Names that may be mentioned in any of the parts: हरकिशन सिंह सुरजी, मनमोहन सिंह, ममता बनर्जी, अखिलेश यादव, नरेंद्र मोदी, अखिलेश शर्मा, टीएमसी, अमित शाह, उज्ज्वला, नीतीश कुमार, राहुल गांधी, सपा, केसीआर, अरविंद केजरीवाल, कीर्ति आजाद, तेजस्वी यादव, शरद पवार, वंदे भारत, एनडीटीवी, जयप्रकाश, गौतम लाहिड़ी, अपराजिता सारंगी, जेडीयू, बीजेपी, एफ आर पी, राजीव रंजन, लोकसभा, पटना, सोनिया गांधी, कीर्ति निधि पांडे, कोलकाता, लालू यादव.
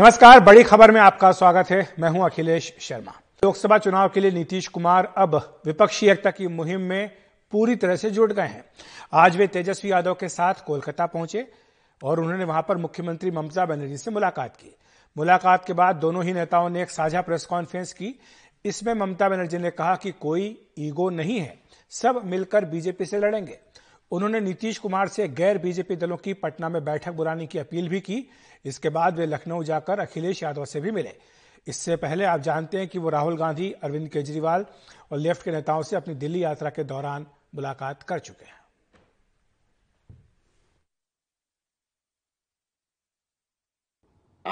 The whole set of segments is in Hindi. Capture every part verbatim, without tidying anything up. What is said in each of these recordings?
नमस्कार, बड़ी खबर में आपका स्वागत है। मैं हूं अखिलेश शर्मा। लोकसभा चुनाव के लिए नीतीश कुमार अब विपक्षी एकता की मुहिम में पूरी तरह से जुट गए हैं। आज वे तेजस्वी यादव के साथ कोलकाता पहुंचे और उन्होंने वहां पर मुख्यमंत्री ममता बनर्जी से मुलाकात की। मुलाकात के बाद दोनों ही नेताओं ने एक साझा प्रेस कॉन्फ्रेंस की। इसमें ममता बनर्जी ने कहा कि कोई ईगो नहीं है, सब मिलकर बीजेपी से लड़ेंगे। उन्होंने नीतीश कुमार से गैर बीजेपी दलों की पटना में बैठक बुलाने की अपील भी की। इसके बाद वे लखनऊ जाकर अखिलेश यादव से भी मिले। इससे पहले आप जानते हैं कि वो राहुल गांधी, अरविंद केजरीवाल और लेफ्ट के नेताओं से अपनी दिल्ली यात्रा के दौरान मुलाकात कर चुके हैं।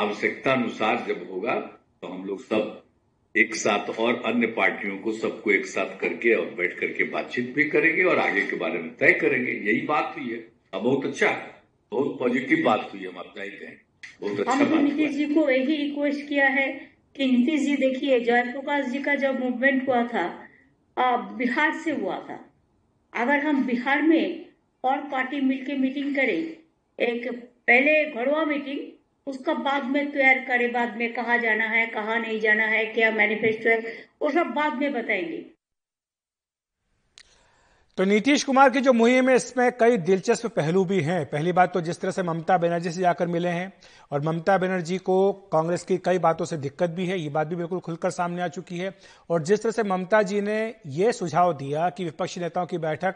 आवश्यकता अनुसार जब होगा तो हम लोग सब एक साथ और अन्य पार्टियों को सबको एक साथ करके और बैठ करके बातचीत भी करेंगे और आगे के बारे में तय करेंगे। यही बात हुई है। अब बहुत अच्छा, बहुत पॉजिटिव बात हुई है। हम अपना ही कहें, बहुत अच्छा बात। नीतीश जी को यही रिक्वेस्ट किया है कि नीतीश जी देखिए, जयप्रकाश जी का जब मूवमेंट हुआ था आ, बिहार से हुआ था। अगर हम बिहार में और पार्टी मिलकर मीटिंग करें, एक पहले घड़वा मीटिंग, उसका बाद में तैयार करे, बाद में कहाँ जाना है, कहाँ नहीं जाना है, क्या मैनिफेस्टो है, वो सब बाद में बताएंगे। तो नीतीश कुमार की जो मुहिम है इसमें कई दिलचस्प पहलू भी हैं। पहली बात तो जिस तरह से ममता बनर्जी से जाकर मिले हैं और ममता बनर्जी को कांग्रेस की कई बातों से दिक्कत भी है, ये बात भी बिल्कुल खुलकर सामने आ चुकी है। और जिस तरह से ममता जी ने ये सुझाव दिया कि विपक्षी नेताओं की बैठक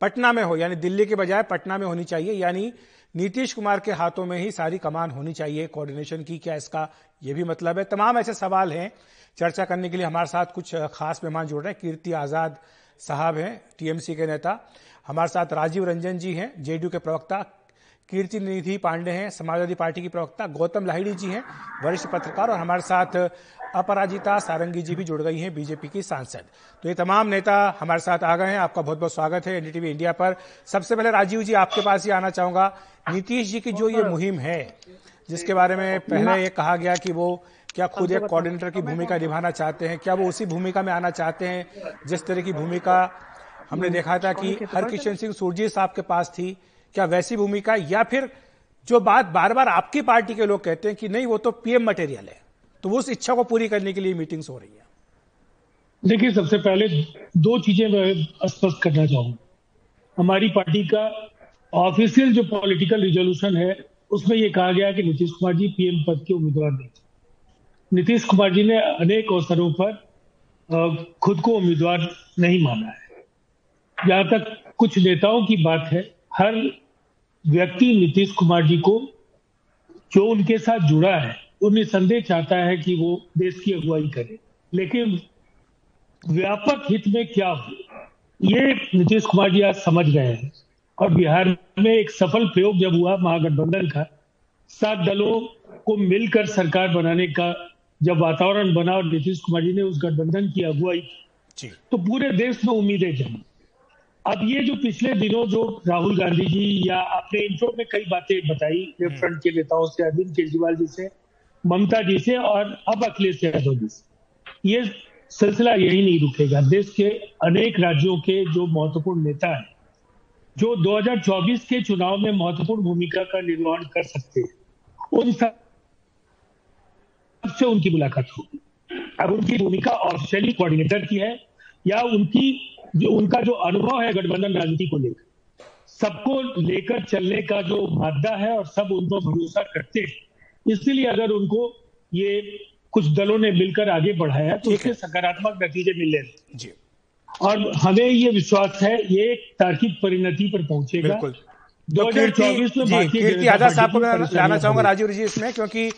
पटना में हो, यानी दिल्ली के बजाय पटना में होनी चाहिए, यानी नीतीश कुमार के हाथों में ही सारी कमान होनी चाहिए। कोऑर्डिनेशन की क्या इसका ये भी मतलब है? तमाम ऐसे सवाल हैं। चर्चा करने के लिए हमारे साथ कुछ खास मेहमान जुड़ रहे हैं। कीर्ति आजाद साहब हैं, टीएमसी के नेता, हमारे साथ राजीव रंजन जी हैं, जेडीयू के प्रवक्ता, कीर्ति निधि पांडे हैं, समाजवादी पार्टी की प्रवक्ता, गौतम लाहिड़ी जी हैं, वरिष्ठ पत्रकार, और हमारे साथ अपराजिता सारंगी जी भी जुड़ गई हैं, बीजेपी की सांसद। तो ये तमाम नेता हमारे साथ आ गए हैं। आपका बहुत बहुत स्वागत है एनडीटीवी इंडिया पर। सबसे पहले राजीव जी, आपके पास ही आना चाहूंगा। नीतीश जी की जो ये मुहिम है जिसके बारे में पहले ये कहा गया कि वो क्या खुद एक कोऑर्डिनेटर की भूमिका निभाना चाहते हैं, क्या वो उसी भूमिका में आना चाहते हैं जिस तरह की भूमिका हमने देखा था कि हरकिशन सिंह सुरजी साहब के पास थी, क्या वैसी भूमिका, या फिर जो बात बार बार आपकी पार्टी के लोग कहते हैं कि नहीं वो तो पीएम मटेरियल है, तो वो उस इच्छा को पूरी करने के लिए मीटिंग्स हो रही है? देखिए, सबसे पहले दो चीजें मैं स्पष्ट करना चाहूंगा। हमारी पार्टी का ऑफिशियल जो पॉलिटिकल रिजोल्यूशन है उसमें यह कहा गया कि नीतीश कुमार जी पीएम पद के उम्मीदवार नहीं थे। नीतीश कुमार जी ने अनेक अवसरों पर खुद को उम्मीदवार नहीं माना है। जहां तक कुछ नेताओं की बात है, हर व्यक्ति नीतीश कुमार जी को जो उनके साथ जुड़ा है उन्हें संदेह चाहता है कि वो देश की अगुवाई करे, लेकिन व्यापक हित में क्या हो ये नीतीश कुमार जी आज समझ गए हैं। और बिहार में एक सफल प्रयोग जब हुआ महागठबंधन का, सात दलों को मिलकर सरकार बनाने का जब वातावरण बना और नीतीश कुमार जी ने उस गठबंधन की अगुवाई की, तो पूरे देश में उम्मीदें जमी। अब ये जो पिछले दिनों जो राहुल गांधी जी या अपने इंट्रो में कई बातें बताई लेफ्ट फ्रंट के नेताओं से, अरविंद केजरीवाल जी से, ममता जी से और अब अखिलेश यादव जी से, ये सिलसिला यही नहीं रुकेगा। देश के अनेक राज्यों के जो महत्वपूर्ण नेता हैं, जो दो हज़ार चौबीस के चुनाव में महत्वपूर्ण भूमिका का निर्माण कर सकते हैं, उन सबसे उनकी मुलाकात होगी। अब उनकी भूमिका ऑफिशियली कोऑर्डिनेटर की है या उनकी जो उनका जो अनुभव है गठबंधन राजनीति को लेकर, सबको लेकर चलने का जो मादा है और सब उनको भरोसा करते हैं, इसलिए अगर उनको ये कुछ दलों ने मिलकर आगे बढ़ाया तो उसके सकारात्मक नतीजे मिल रहे हैं और हमें ये विश्वास है ये तार्किक परिणति पर पहुंचेगा। दो हजार चौबीस में कीर्ति आजाद साहब को मैं लाना चाहूंगा राजीव जी इसमें, क्योंकि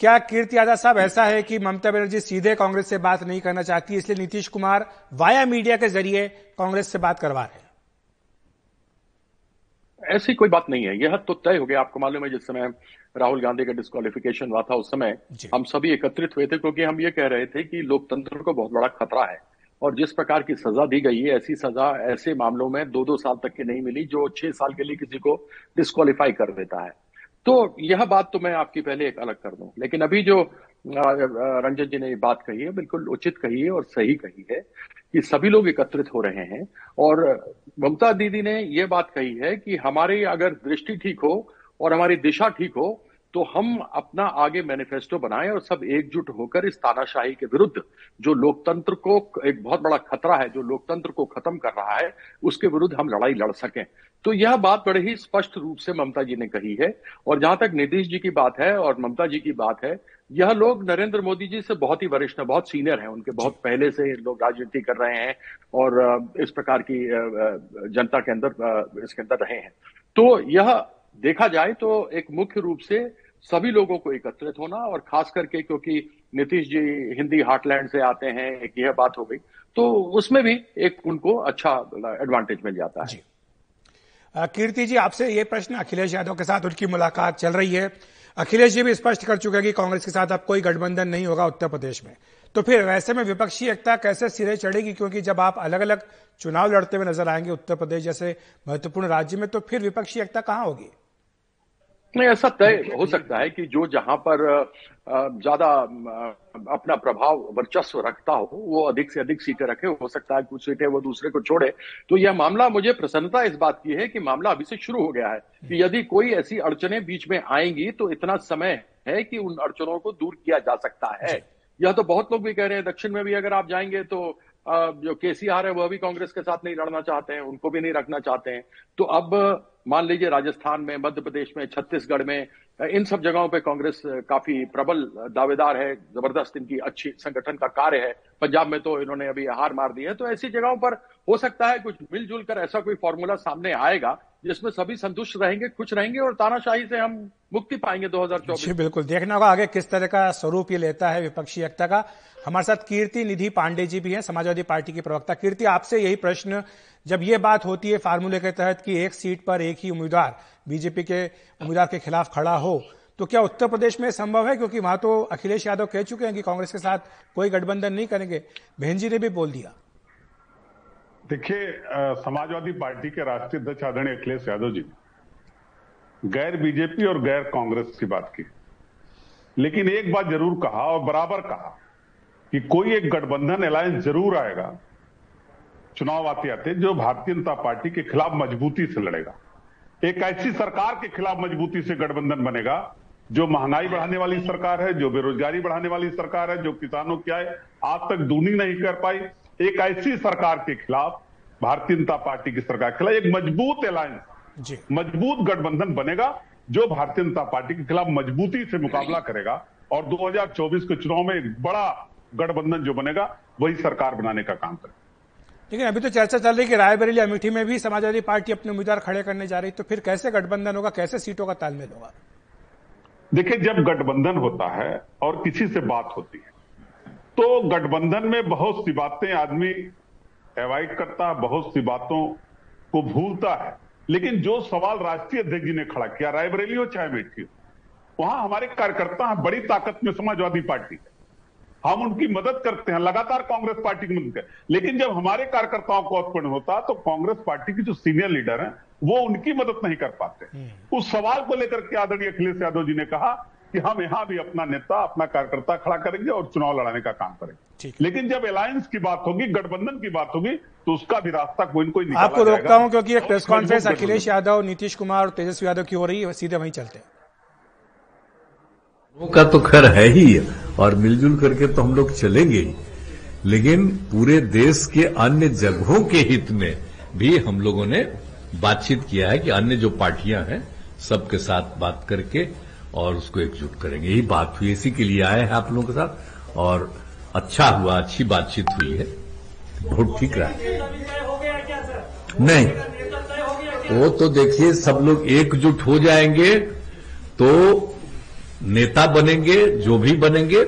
क्या कीर्ति आजाद साहब ऐसा है कि ममता बनर्जी सीधे कांग्रेस से बात नहीं करना चाहती, इसलिए नीतीश कुमार वाया मीडिया के जरिए कांग्रेस से बात करवा रहे हैं? ऐसी कोई बात नहीं है, यह तो तय हो गया। आपको मालूम है जिस समय राहुल गांधी का डिस्क्वालिफिकेशन हुआ था उस समय हम सभी एकत्रित हुए थे, क्योंकि हम ये कह रहे थे कि लोकतंत्र को बहुत बड़ा खतरा है और जिस प्रकार की सजा दी गई है, ऐसी सजा ऐसे मामलों में दो दो साल तक की नहीं मिली जो छह साल के लिए किसी को डिस्क्वालिफाई कर देता है। तो यह बात तो मैं आपकी पहले एक अलग कर दूं, लेकिन अभी जो रंजन जी ने ये बात कही है बिल्कुल उचित कही है और सही कही है कि सभी लोग एकत्रित हो रहे हैं। और ममता दीदी ने ये बात कही है कि हमारी अगर दृष्टि ठीक हो और हमारी दिशा ठीक हो तो हम अपना आगे मैनिफेस्टो बनाएं और सब एकजुट होकर इस तानाशाही के विरुद्ध, जो लोकतंत्र को एक बहुत बड़ा खतरा है, जो लोकतंत्र को खत्म कर रहा है, उसके विरुद्ध हम लड़ाई लड़ सकें। तो यह बात बड़े ही स्पष्ट रूप से ममता जी ने कही है। और जहां तक नीतीश जी की बात है और ममता जी की बात है, यह लोग नरेंद्र मोदी जी से बहुत ही वरिष्ठ हैं, बहुत सीनियर हैं, उनके बहुत पहले से लोग राजनीति कर रहे हैं और इस प्रकार की जनता के अंदर इसके अंदर रहे हैं। तो यह देखा जाए तो एक मुख्य रूप से सभी लोगों को एकत्रित होना, और खास करके क्योंकि नीतीश जी हिंदी हार्टलैंड से आते हैं, एक यह बात हो गई, तो उसमें भी एक उनको अच्छा एडवांटेज मिल जाता है। कीर्ति जी, आपसे ये प्रश्न, अखिलेश यादव के साथ उनकी मुलाकात चल रही है, अखिलेश जी भी स्पष्ट कर चुके हैं कि कांग्रेस के साथ अब कोई गठबंधन नहीं होगा उत्तर प्रदेश में, तो फिर वैसे में विपक्षी एकता कैसे सिरे चढ़ेगी, क्योंकि जब आप अलग अलग चुनाव लड़ते हुए नजर आएंगे उत्तर प्रदेश जैसे महत्वपूर्ण राज्य में, तो फिर विपक्षी एकता कहाँ होगी? नहीं, ऐसा तय हो सकता है कि जो जहां पर ज्यादा अपना प्रभाव वर्चस्व रखता हो वो अधिक से अधिक सीटें रखे, हो सकता है कुछ सीटें वो दूसरे को छोड़े। तो यह मामला, मुझे प्रसन्नता इस बात की है कि मामला अभी से शुरू हो गया है कि यदि कोई ऐसी अड़चने बीच में आएंगी तो इतना समय है कि उन अड़चनों को दूर किया जा सकता है। यह तो बहुत लोग भी कह रहे हैं, दक्षिण में भी अगर आप जाएंगे तो जो केसीआर है वह भी कांग्रेस के साथ नहीं लड़ना चाहते हैं, उनको भी नहीं रखना चाहते हैं। तो अब मान लीजिए राजस्थान में, मध्य प्रदेश में, छत्तीसगढ़ में, इन सब जगहों पे कांग्रेस काफी प्रबल दावेदार है, जबरदस्त इनकी अच्छी संगठन का कार्य है। पंजाब में तो इन्होंने अभी हार मार दी है। तो ऐसी जगहों पर हो सकता है कुछ मिलजुल कर ऐसा कोई फॉर्मूला सामने आएगा जिसमें सभी संतुष्ट रहेंगे, खुश रहेंगे और तानाशाही से हम मुक्ति पाएंगे दो हजार चौबीस। बिल्कुल, देखना होगा आगे किस तरह का स्वरूप ये लेता है विपक्षी एकता का। हमारे साथ कीर्ति निधि पांडे जी भी हैं, समाजवादी पार्टी की प्रवक्ता। कीर्ति, आपसे यही प्रश्न, जब ये बात होती है फार्मूले के तहत कि एक सीट पर एक ही उम्मीदवार बीजेपी के उम्मीदवार के खिलाफ खड़ा हो, तो क्या उत्तर प्रदेश में संभव है? क्योंकि वहां तो अखिलेश यादव कह चुके हैं कि कांग्रेस के साथ कोई गठबंधन नहीं करेंगे, बहन जी ने भी बोल दिया। देखिए, समाजवादी पार्टी के राष्ट्रीय अध्यक्ष आदरणीय अखिलेश यादव जी ने गैर बीजेपी और गैर कांग्रेस की बात की, लेकिन एक बात जरूर कहा और बराबर कहा कि कोई एक गठबंधन अलायंस जरूर आएगा चुनाव आते आते जो भारतीय जनता पार्टी के खिलाफ मजबूती से लड़ेगा, एक ऐसी सरकार के खिलाफ मजबूती से गठबंधन बनेगा जो महंगाई बढ़ाने वाली सरकार है, जो बेरोजगारी बढ़ाने वाली सरकार है, जो किसानों की आय आज तक दूनी नहीं कर पाई, एक ऐसी सरकार के खिलाफ भारतीय जनता पार्टी की सरकार के खिलाफ एक मजबूत अलायंस, मजबूत गठबंधन बनेगा जो भारतीय जनता पार्टी के खिलाफ मजबूती से मुकाबला करेगा और दो हजार चौबीस के चुनाव में एक बड़ा गठबंधन जो बनेगा वही सरकार बनाने का काम करेगा। लेकिन अभी तो चर्चा चल रही है कि रायबरेली, अमेठी में भी समाजवादी पार्टी अपने उम्मीदवार खड़े करने जा रही है, तो फिर कैसे गठबंधन होगा, कैसे सीटों का तालमेल होगा? देखिये, जब गठबंधन होता है और किसी से बात होती है तो गठबंधन में बहुत सी बातें आदमी अवॉइड करता है, बहुत सी बातों को भूलता है, लेकिन जो सवाल राष्ट्रीय अध्यक्ष जी ने खड़ा किया, रायबरेली हो चाहे अमेठी हो, वहां हमारे कार्यकर्ता हैं, बड़ी ताकत में समाजवादी पार्टी है, हम उनकी मदद करते हैं, लगातार कांग्रेस पार्टी की मदद करते, लेकिन जब हमारे कार्यकर्ताओं को उत्पन्न होता तो कांग्रेस पार्टी की जो सीनियर लीडर है वो उनकी मदद नहीं कर पाते। उस सवाल को लेकर के आदरणीय अखिलेश यादव जी ने कहा कि हम यहां भी अपना नेता, अपना कार्यकर्ता खड़ा करेंगे और चुनाव लड़ाने का काम करेंगे। लेकिन जब अलायंस की बात होगी, गठबंधन की बात होगी, तो उसका भी रास्ता कोई न कोई निकाला जाएगा। आपको रोकता हूं क्योंकि एक प्रेस कॉन्फ्रेंस अखिलेश यादव, नीतीश कुमार और तेजस्वी यादव की हो रही है, सीधे वहीं चलते हैं। का तो खैर है ही, और मिलजुल करके तो हम लोग चलेंगे ही, लेकिन पूरे देश के अन्य जगहों के हित में भी हम लोगों ने बातचीत किया है कि अन्य जो पार्टियां हैं सबके साथ बात करके और उसको एकजुट करेंगे। यही बात हुई, इसी के लिए आए हैं आप लोगों के साथ, और अच्छा हुआ, अच्छी बातचीत हुई है, बहुत ठीक रहा है। नहीं, वो तो देखिए, सब लोग एकजुट हो जाएंगे तो नेता बनेंगे, जो भी बनेंगे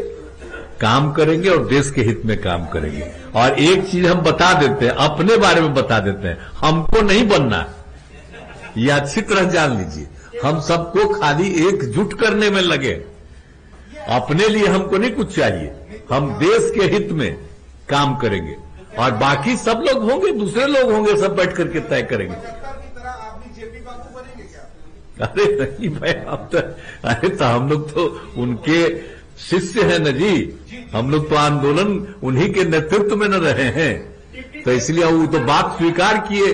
काम करेंगे और देश के हित में काम करेंगे। और एक चीज हम बता देते हैं, अपने बारे में बता देते हैं, हमको नहीं बनना, ये अच्छी तरह जान लीजिए। हम सबको खाली एकजुट करने में लगे, अपने लिए हमको नहीं कुछ चाहिए, हम देश के हित में काम करेंगे और बाकी सब लोग होंगे, दूसरे लोग होंगे, सब बैठ करके तय करेंगे। अरे नहीं भाई, आप तो, अरे तो हम लोग तो उनके शिष्य हैं ना जी, हम लोग तो आंदोलन उन्हीं के नेतृत्व में न रहे हैं, तो इसलिए वो तो बात स्वीकार किए।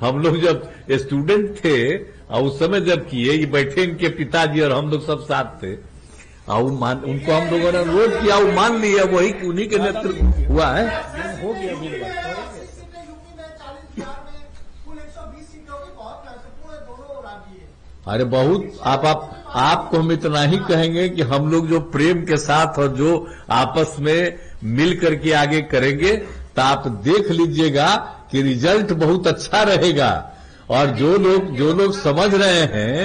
हम लोग जब स्टूडेंट थे और उस समय जब किए ये बैठे इनके पिताजी और हम लोग सब साथ थे और उनको हम लोगों ने अनुरोध किया वो मान लिया, वही उन्हीं के नेतृत्व हुआ है। हो गया अरे बहुत आप आप आपको हम इतना ही कहेंगे कि हम लोग जो प्रेम के साथ और जो आपस में मिल करके आगे करेंगे तो आप देख लीजिएगा कि रिजल्ट बहुत अच्छा रहेगा। और जो लोग जो लोग समझ रहे हैं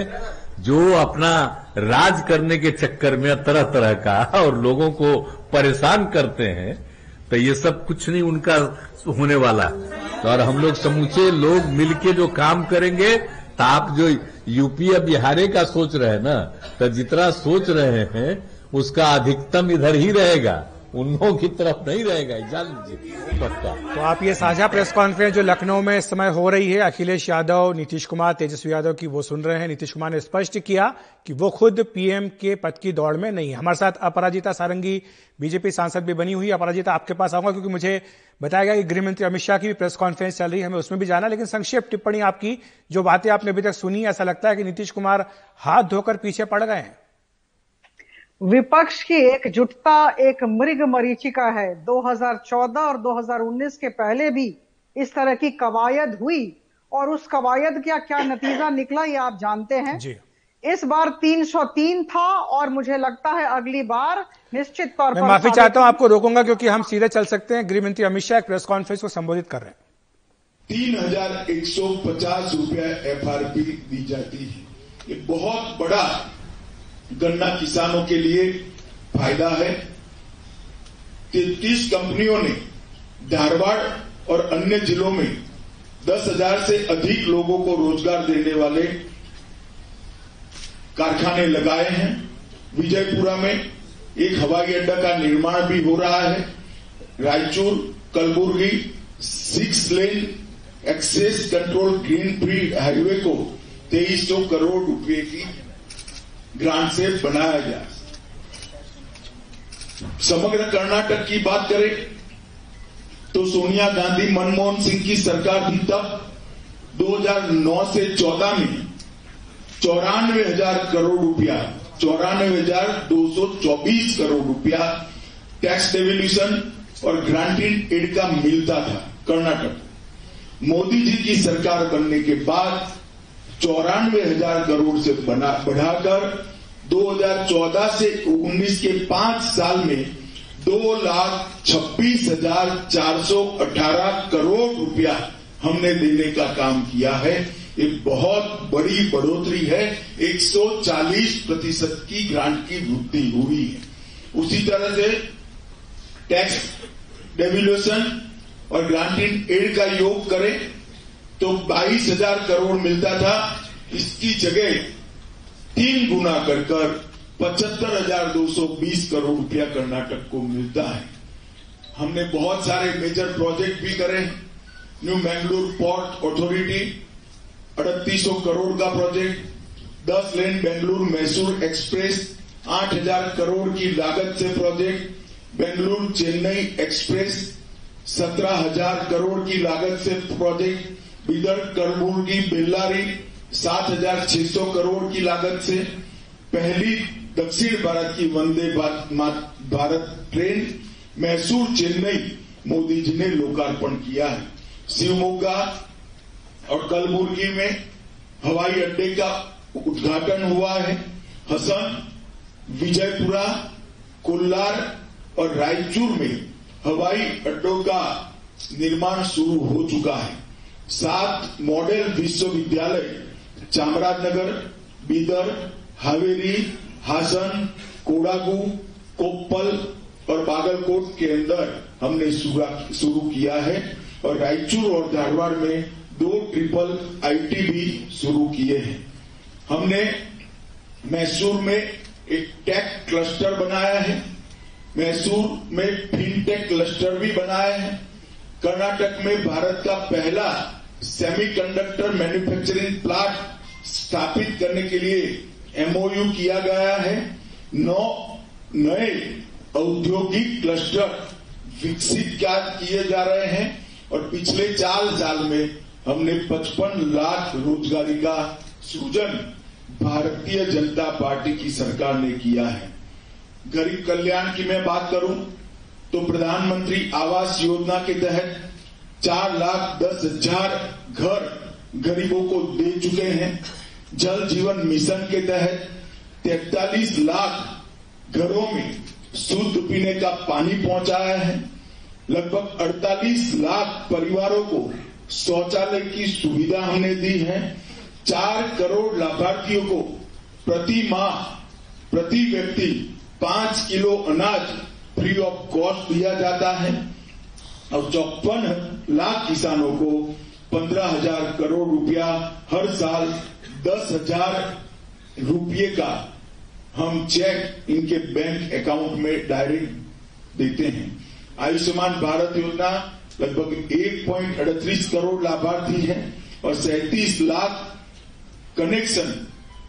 जो अपना राज करने के चक्कर में तरह तरह का और लोगों को परेशान करते हैं तो ये सब कुछ नहीं उनका होने वाला। तो और हम लोग समूचे लोग मिलके जो काम करेंगे तो आप जो यूपी या बिहार का सोच रहे हैं ना तो जितना सोच रहे हैं उसका अधिकतम इधर ही रहेगा, उन्हों की तरफ नहीं रहेगा, जान लीजिए पक्का। तो आप ये साझा प्रेस कॉन्फ्रेंस जो लखनऊ में इस समय हो रही है अखिलेश यादव, नीतीश कुमार, तेजस्वी यादव की वो सुन रहे हैं। नीतीश कुमार ने स्पष्ट किया कि वो खुद पीएम के पद की दौड़ में नहीं है। हमारे साथ अपराजिता सारंगी बीजेपी सांसद भी बनी हुई। अपराजिता आपके पास आऊंगा क्योंकि मुझे बताया गया कि गृहमंत्री अमित शाह की भी प्रेस कॉन्फ्रेंस चल रही है, हमें उसमें भी जाना। लेकिन संक्षेप टिप्पणी आपकी, जो बातें आपने अभी तक सुनी, ऐसा लगता है कि नीतीश कुमार हाथ धोकर पीछे पड़ गए हैं। विपक्ष की एकजुटता एक मृग मरीचिका है। दो हज़ार चौदह और दो हज़ार उन्नीस के पहले भी इस तरह की कवायद हुई और उस कवायद का क्या नतीजा निकला ये आप जानते हैं। इस बार तीन सौ तीन था और मुझे लगता है अगली बार निश्चित तौर पर। मैं माफी चाहता हूं आपको रोकूंगा क्योंकि हम सीधे चल सकते हैं। गृहमंत्री अमित शाह एक प्रेस कॉन्फ्रेंस को संबोधित कर रहे हैं। तीन हजार एक सौ पचास रूपया एफ आर पी दी जाती है, ये बहुत बड़ा गन्ना किसानों के लिए फायदा है। तैंतीस कंपनियों ने धारवाड़ और अन्य जिलों में दस हज़ार से अधिक लोगों को रोजगार देने वाले कारखाने लगाए हैं। विजयपुरा में एक हवाई अड्डा का निर्माण भी हो रहा है। Raichur, Kalaburagi six lane access control green free highway को तेईस सौ करोड़ रुपए की ग्रांट से बनाया गया। समग्र कर्नाटक की बात करें तो सोनिया गांधी मनमोहन सिंह की सरकार थी तब दो हज़ार नौ से चौदह में चौरानवे हजार करोड़ रुपया चौरानवे हजार दो सौ चौबीस करोड़ रुपया टैक्स डेवल्यूशन और ग्रांटेड एड का मिलता था कर्नाटक। मोदी जी की सरकार बनने के बाद चौरानवे हजार करोड़ से बना बढ़ाकर दो हज़ार चौदह से उन्नीस के पांच साल में दो लाख छब्बीस हजार चार सौ अठारह करोड़ रुपया हमने देने का काम किया है। ये बहुत बड़ी बढ़ोतरी है। एक सौ चालीस प्रतिशत की ग्रांट की वृद्धि हुई है। उसी तरह से टैक्स डेवल्यूशन और ग्रांटेड एड का योग करें तो बाईस हज़ार करोड़ मिलता था, इसकी जगह तीन गुना कर कर पचहत्तर हज़ार दो सौ बीस करोड़ रुपया कर्नाटक को मिलता है। हमने बहुत सारे मेजर प्रोजेक्ट भी करे। न्यू मैंगलोर पोर्ट अथॉरिटी अड़तीस सौ करोड़ का प्रोजेक्ट, दस लेन बेंगलुरु मैसूर एक्सप्रेस आठ हज़ार करोड़ की लागत से प्रोजेक्ट, बेंगलुरु चेन्नई एक्सप्रेस सत्रह हज़ार करोड़ की लागत से प्रोजेक्ट, बिदर कलबुर्गी बेल्लारी सात हजार छह सौ करोड़ की लागत से, पहली दक्षिण भारत की वंदे भारत ट्रेन मैसूर चेन्नई मोदी जी ने लोकार्पण किया है। शिवमोगा और कलबुर्गी में हवाई अड्डे का उद्घाटन हुआ है। हसन, विजयपुरा, कोल्लार और रायचूर में हवाई अड्डों का निर्माण शुरू हो चुका है। सात मॉडल विश्वविद्यालय चामराजनगर, बीदर, हावेरी, हासन, कोडागु, कोप्पल और बागलकोट के अंदर हमने शुरू किया है और रायचूर और धारवाड़ में दो ट्रिपल आईटी भी शुरू किए हैं। हमने मैसूर में एक टेक क्लस्टर बनाया है, मैसूर में फिनटेक क्लस्टर भी बनाया है। कर्नाटक में भारत का पहला सेमीकंडक्टर मैन्युफैक्चरिंग प्लांट स्थापित करने के लिए एमओयू किया गया है। नौ नए औद्योगिक क्लस्टर विकसित किए जा रहे हैं और पिछले चार साल में हमने पचपन लाख रोजगारी का सूजन भारतीय जनता पार्टी की सरकार ने किया है। गरीब कल्याण की मैं बात करूं तो प्रधानमंत्री आवास योजना के तहत चार लाख दस हजार घर गरीबों को दे चुके हैं। जल जीवन मिशन के तहत तैतालीस लाख घरों में शुद्ध पीने का पानी पहुंचाया है। लगभग अड़तालीस लाख परिवारों को शौचालय की सुविधा हमने दी है। चार करोड़ लाभार्थियों को प्रति माह प्रति व्यक्ति पांच किलो अनाज फ्री ऑफ कॉस्ट दिया जाता है और चौपन लाख किसानों को पंद्रह हजार करोड़ रुपया हर साल दस हजार रुपये का हम चेक इनके बैंक अकाउंट में डायरेक्ट देते हैं। आयुष्मान भारत योजना लगभग एक पॉइंट अड़तीस करोड़ लाभार्थी हैं और सैंतीस लाख कनेक्शन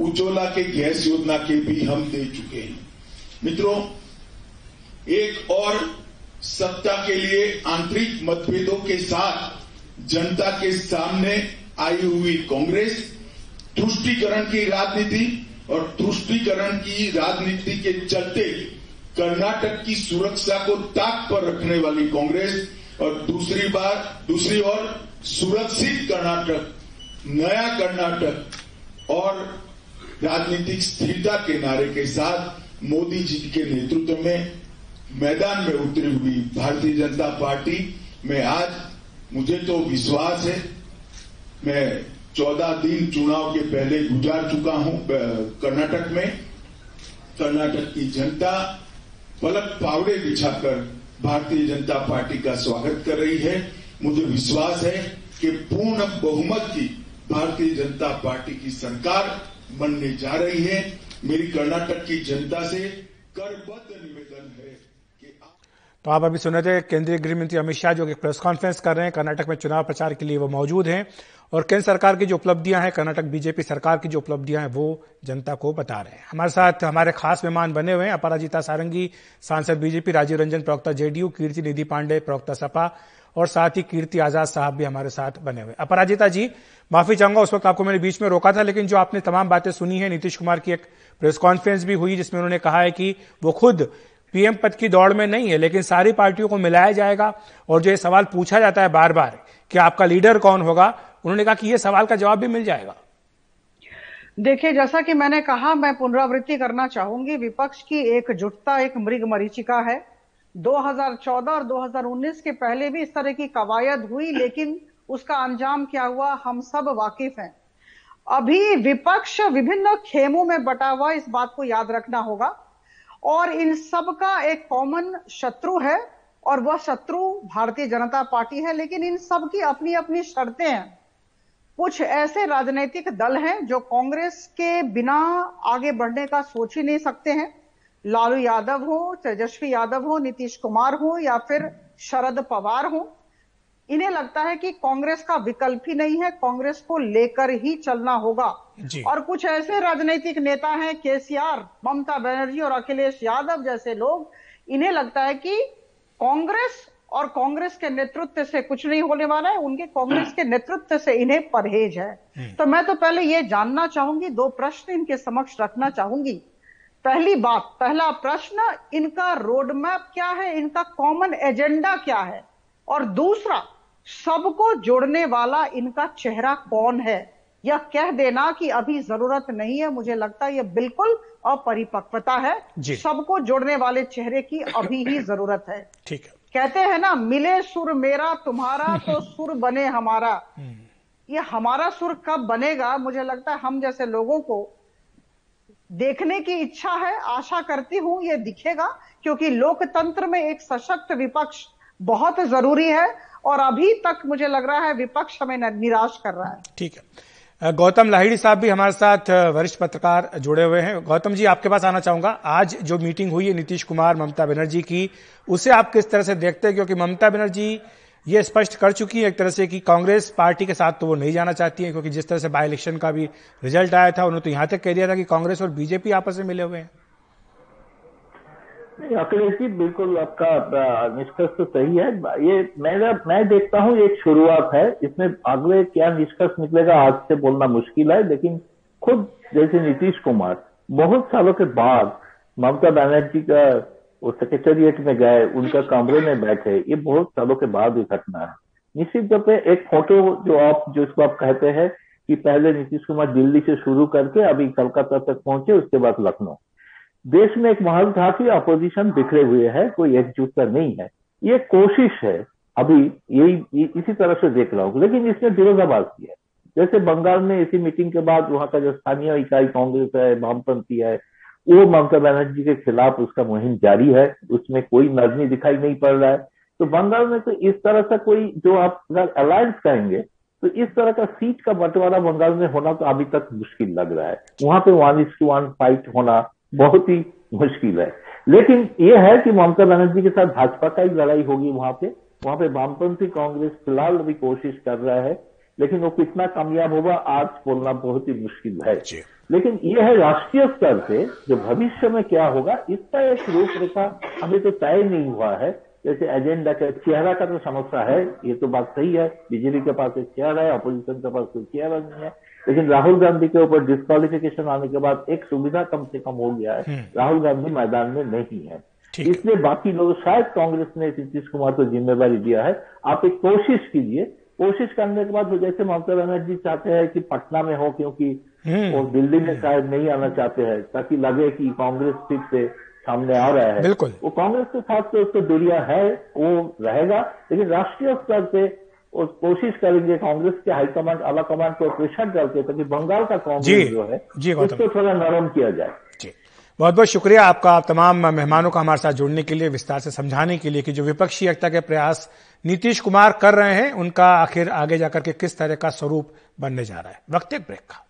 उज्ज्वला के गैस योजना के भी हम दे चुके हैं। मित्रों, एक और सत्ता के लिए आंतरिक मतभेदों के साथ जनता के सामने आई हुई कांग्रेस तुष्टीकरण की राजनीति और तुष्टीकरण की राजनीति के चलते कर्नाटक की सुरक्षा को ताक पर रखने वाली कांग्रेस और दूसरी बार दूसरी ओर सुरक्षित कर्नाटक, नया कर्नाटक और राजनीतिक स्थिरता के नारे के साथ मोदी जी के नेतृत्व में मैदान में उतरी हुई भारतीय जनता पार्टी में आज मुझे तो विश्वास है। मैं चौदह दिन चुनाव के पहले गुजार चुका हूं कर्नाटक में। कर्नाटक की जनता पलक पावड़े बिछाकर भारतीय जनता पार्टी का स्वागत कर रही है। मुझे विश्वास है कि पूर्ण बहुमत की भारतीय जनता पार्टी की सरकार बनने जा रही है। मेरी कर्नाटक की जनता से करबद्ध निवेदन है। तो आप अभी सुन रहे थे केंद्रीय गृह मंत्री अमित शाह जो कि प्रेस कॉन्फ्रेंस कर रहे हैं। कर्नाटक में चुनाव प्रचार के लिए वो मौजूद हैं और केंद्र सरकार की जो उपलब्धियां हैं, कर्नाटक बीजेपी सरकार की जो उपलब्धियां हैं वो जनता को बता रहे हैं। हमारे साथ हमारे खास मेहमान बने हुए हैं अपराजिता सारंगी, सांसद बीजेपी, राजीव रंजन, प्रवक्ता जेडीयू, कीर्ति निधि पांडे, प्रवक्ता सपा और साथ ही कीर्ति आजाद साहब भी हमारे साथ बने हुए। अपराजिता जी, माफी चाहूंगा उस वक्त आपको मैंने बीच में रोका था, लेकिन जो आपने तमाम बातें सुनी है, नीतीश कुमार की एक प्रेस कॉन्फ्रेंस भी हुई जिसमें उन्होंने कहा है कि वो खुद पीएम पद की दौड़ में नहीं है लेकिन सारी पार्टियों को मिलाया जाएगा और जो ये सवाल पूछा जाता है बार बार कि आपका लीडर कौन होगा, उन्होंने कहा कि ये सवाल का जवाब भी मिल जाएगा। देखिए, जैसा कि मैंने कहा, मैं पुनरावृत्ति करना चाहूंगी, विपक्ष की एकजुटता एक मृग मरीचिका है। दो हज़ार चौदह और दो हज़ार उन्नीस के पहले भी इस तरह की कवायद हुई लेकिन उसका अंजाम क्या हुआ हम सब वाकिफ हैं। अभी विपक्ष विभिन्न खेमों में बटा हुआ, इस बात को याद रखना होगा और इन सब का एक कॉमन शत्रु है और वह शत्रु भारतीय जनता पार्टी है। लेकिन इन सब की अपनी अपनी शर्तें हैं। कुछ ऐसे राजनीतिक दल हैं जो कांग्रेस के बिना आगे बढ़ने का सोच ही नहीं सकते हैं। लालू यादव हो, तेजस्वी यादव हो, नीतीश कुमार हो या फिर शरद पवार हो, इन्हें लगता है कि कांग्रेस का विकल्प ही नहीं है, कांग्रेस को लेकर ही चलना होगा। और कुछ ऐसे राजनीतिक नेता हैं, केसीआर, ममता बनर्जी और अखिलेश यादव जैसे लोग, इन्हें लगता है कि कांग्रेस और कांग्रेस के नेतृत्व से कुछ नहीं होने वाला है, उनके कांग्रेस के नेतृत्व से इन्हें परहेज है। तो मैं तो पहले ये जानना चाहूंगी, दो प्रश्न इनके समक्ष रखना चाहूंगी। पहली बात, पहला प्रश्न, इनका रोड मैप क्या है, इनका कॉमन एजेंडा क्या है और दूसरा, सबको जोड़ने वाला इनका चेहरा कौन है। यह कह देना कि अभी जरूरत नहीं है, मुझे लगता है यह बिल्कुल अपरिपक्वता है। सबको जोड़ने वाले चेहरे की अभी ही जरूरत है। ठीक है, कहते हैं ना, मिले सुर मेरा तुम्हारा तो सुर बने हमारा। ये हमारा सुर कब बनेगा, मुझे लगता है हम जैसे लोगों को देखने की इच्छा है। आशा करती हूं ये दिखेगा क्योंकि लोकतंत्र में एक सशक्त विपक्ष बहुत जरूरी है और अभी तक मुझे लग रहा है विपक्ष हमें निराश कर रहा है। ठीक है, गौतम लाहिड़ी साहब भी हमारे साथ वरिष्ठ पत्रकार जुड़े हुए हैं। गौतम जी, आपके पास आना चाहूंगा, आज जो मीटिंग हुई है नीतीश कुमार ममता बनर्जी की, उसे आप किस तरह से देखते हैं, क्योंकि ममता बनर्जी ये स्पष्ट कर चुकी है एक तरह से कि कांग्रेस पार्टी के साथ तो वो नहीं जाना चाहती है, क्योंकि जिस तरह से बाय इलेक्शन का भी रिजल्ट आया था उन्होंने तो यहाँ तक कह दिया था कि कांग्रेस और बीजेपी आपस में मिले हुए हैं। अखिलेश जी, बिल्कुल आपका निष्कर्ष तो सही है। ये मेरा मैं देखता हूँ एक शुरुआत है, इसमें आगे क्या निष्कर्ष निकलेगा आज से बोलना मुश्किल है, लेकिन खुद जैसे नीतीश कुमार बहुत सालों के बाद ममता बनर्जी का वो सेक्रेटेरिएट में गए, उनका कमरे में बैठे, ये बहुत सालों के बाद ये घटना है। निश्चित तौर पर एक फोटो जो आप जो इसको आप कहते हैं कि पहले नीतीश कुमार दिल्ली से शुरू करके अभी कोलकाता तक पहुंचे, उसके बाद लखनऊ। देश में एक माहौल था कि अपोजिशन बिखरे हुए है, कोई एकजुटता नहीं है। ये कोशिश है अभी, यही इसी तरह से देख रहा हूँ, लेकिन इसने विरोधाभास किया। जैसे बंगाल में इसी मीटिंग के बाद वहां का जो स्थानीय इकाई कांग्रेस है, वामपंथी है, वो ममता बनर्जी के खिलाफ उसका मुहिम जारी है, उसमें कोई नरमी दिखाई नहीं पड़ रहा है। तो बंगाल में तो इस तरह से कोई जो आप अलायंस कहेंगे, तो इस तरह का सीट का बंटवारा बंगाल में होना तो अभी तक मुश्किल लग रहा है। वहां पे one is to one fight होना बहुत ही मुश्किल है। लेकिन यह है कि ममता बनर्जी के साथ भाजपा का ही लड़ाई होगी। वहां पे वहां पे वामपंथी कांग्रेस फिलहाल भी कोशिश कर रहा है, लेकिन वो कितना कामयाब होगा आज बोलना बहुत ही मुश्किल है। लेकिन यह है राष्ट्रीय स्तर से जो भविष्य में क्या होगा, इसका एक रूपरेखा अभी तो तय नहीं हुआ है। जैसे एजेंडा का चेहरा का तो समस्या है, ये तो बात सही है, बीजेपी के पास एक चेहरा है, अपोजिशन के पास कोई चेहरा नहीं है। लेकिन राहुल गांधी के ऊपर डिस्क्वालिफिकेशन आने के बाद एक सुविधा कम से कम हो गया है, राहुल गांधी मैदान में नहीं है, इसलिए बाकी लोग शायद कांग्रेस ने नीतीश कुमार को जिम्मेदारी दिया है। आप एक कोशिश कीजिए, कोशिश करने के बाद वो जैसे ममता बनर्जी चाहते हैं कि पटना में हो, क्योंकि वो दिल्ली में शायद नहीं आना चाहते हैं, ताकि लगे कि कांग्रेस सीट से सामने आ रहा है। वो कांग्रेस के साथ तो उसको दूरिया है, वो रहेगा, लेकिन राष्ट्रीय स्तर पे कोशिश करेंगे कांग्रेस के हाईकमांड आला कमांड को प्रेशर करके, ताकि बंगाल का कांग्रेस जो है उसको थोड़ा नरम किया जाए। बहुत बहुत शुक्रिया आपका, आप तमाम मेहमानों का हमारे साथ जुड़ने के लिए, विस्तार से समझाने के लिए कि जो विपक्षी एकता के प्रयास नीतीश कुमार कर रहे हैं, उनका आखिर आगे जाकर के किस तरह का स्वरूप बनने जा रहा है। वक्त एक ब्रेक का।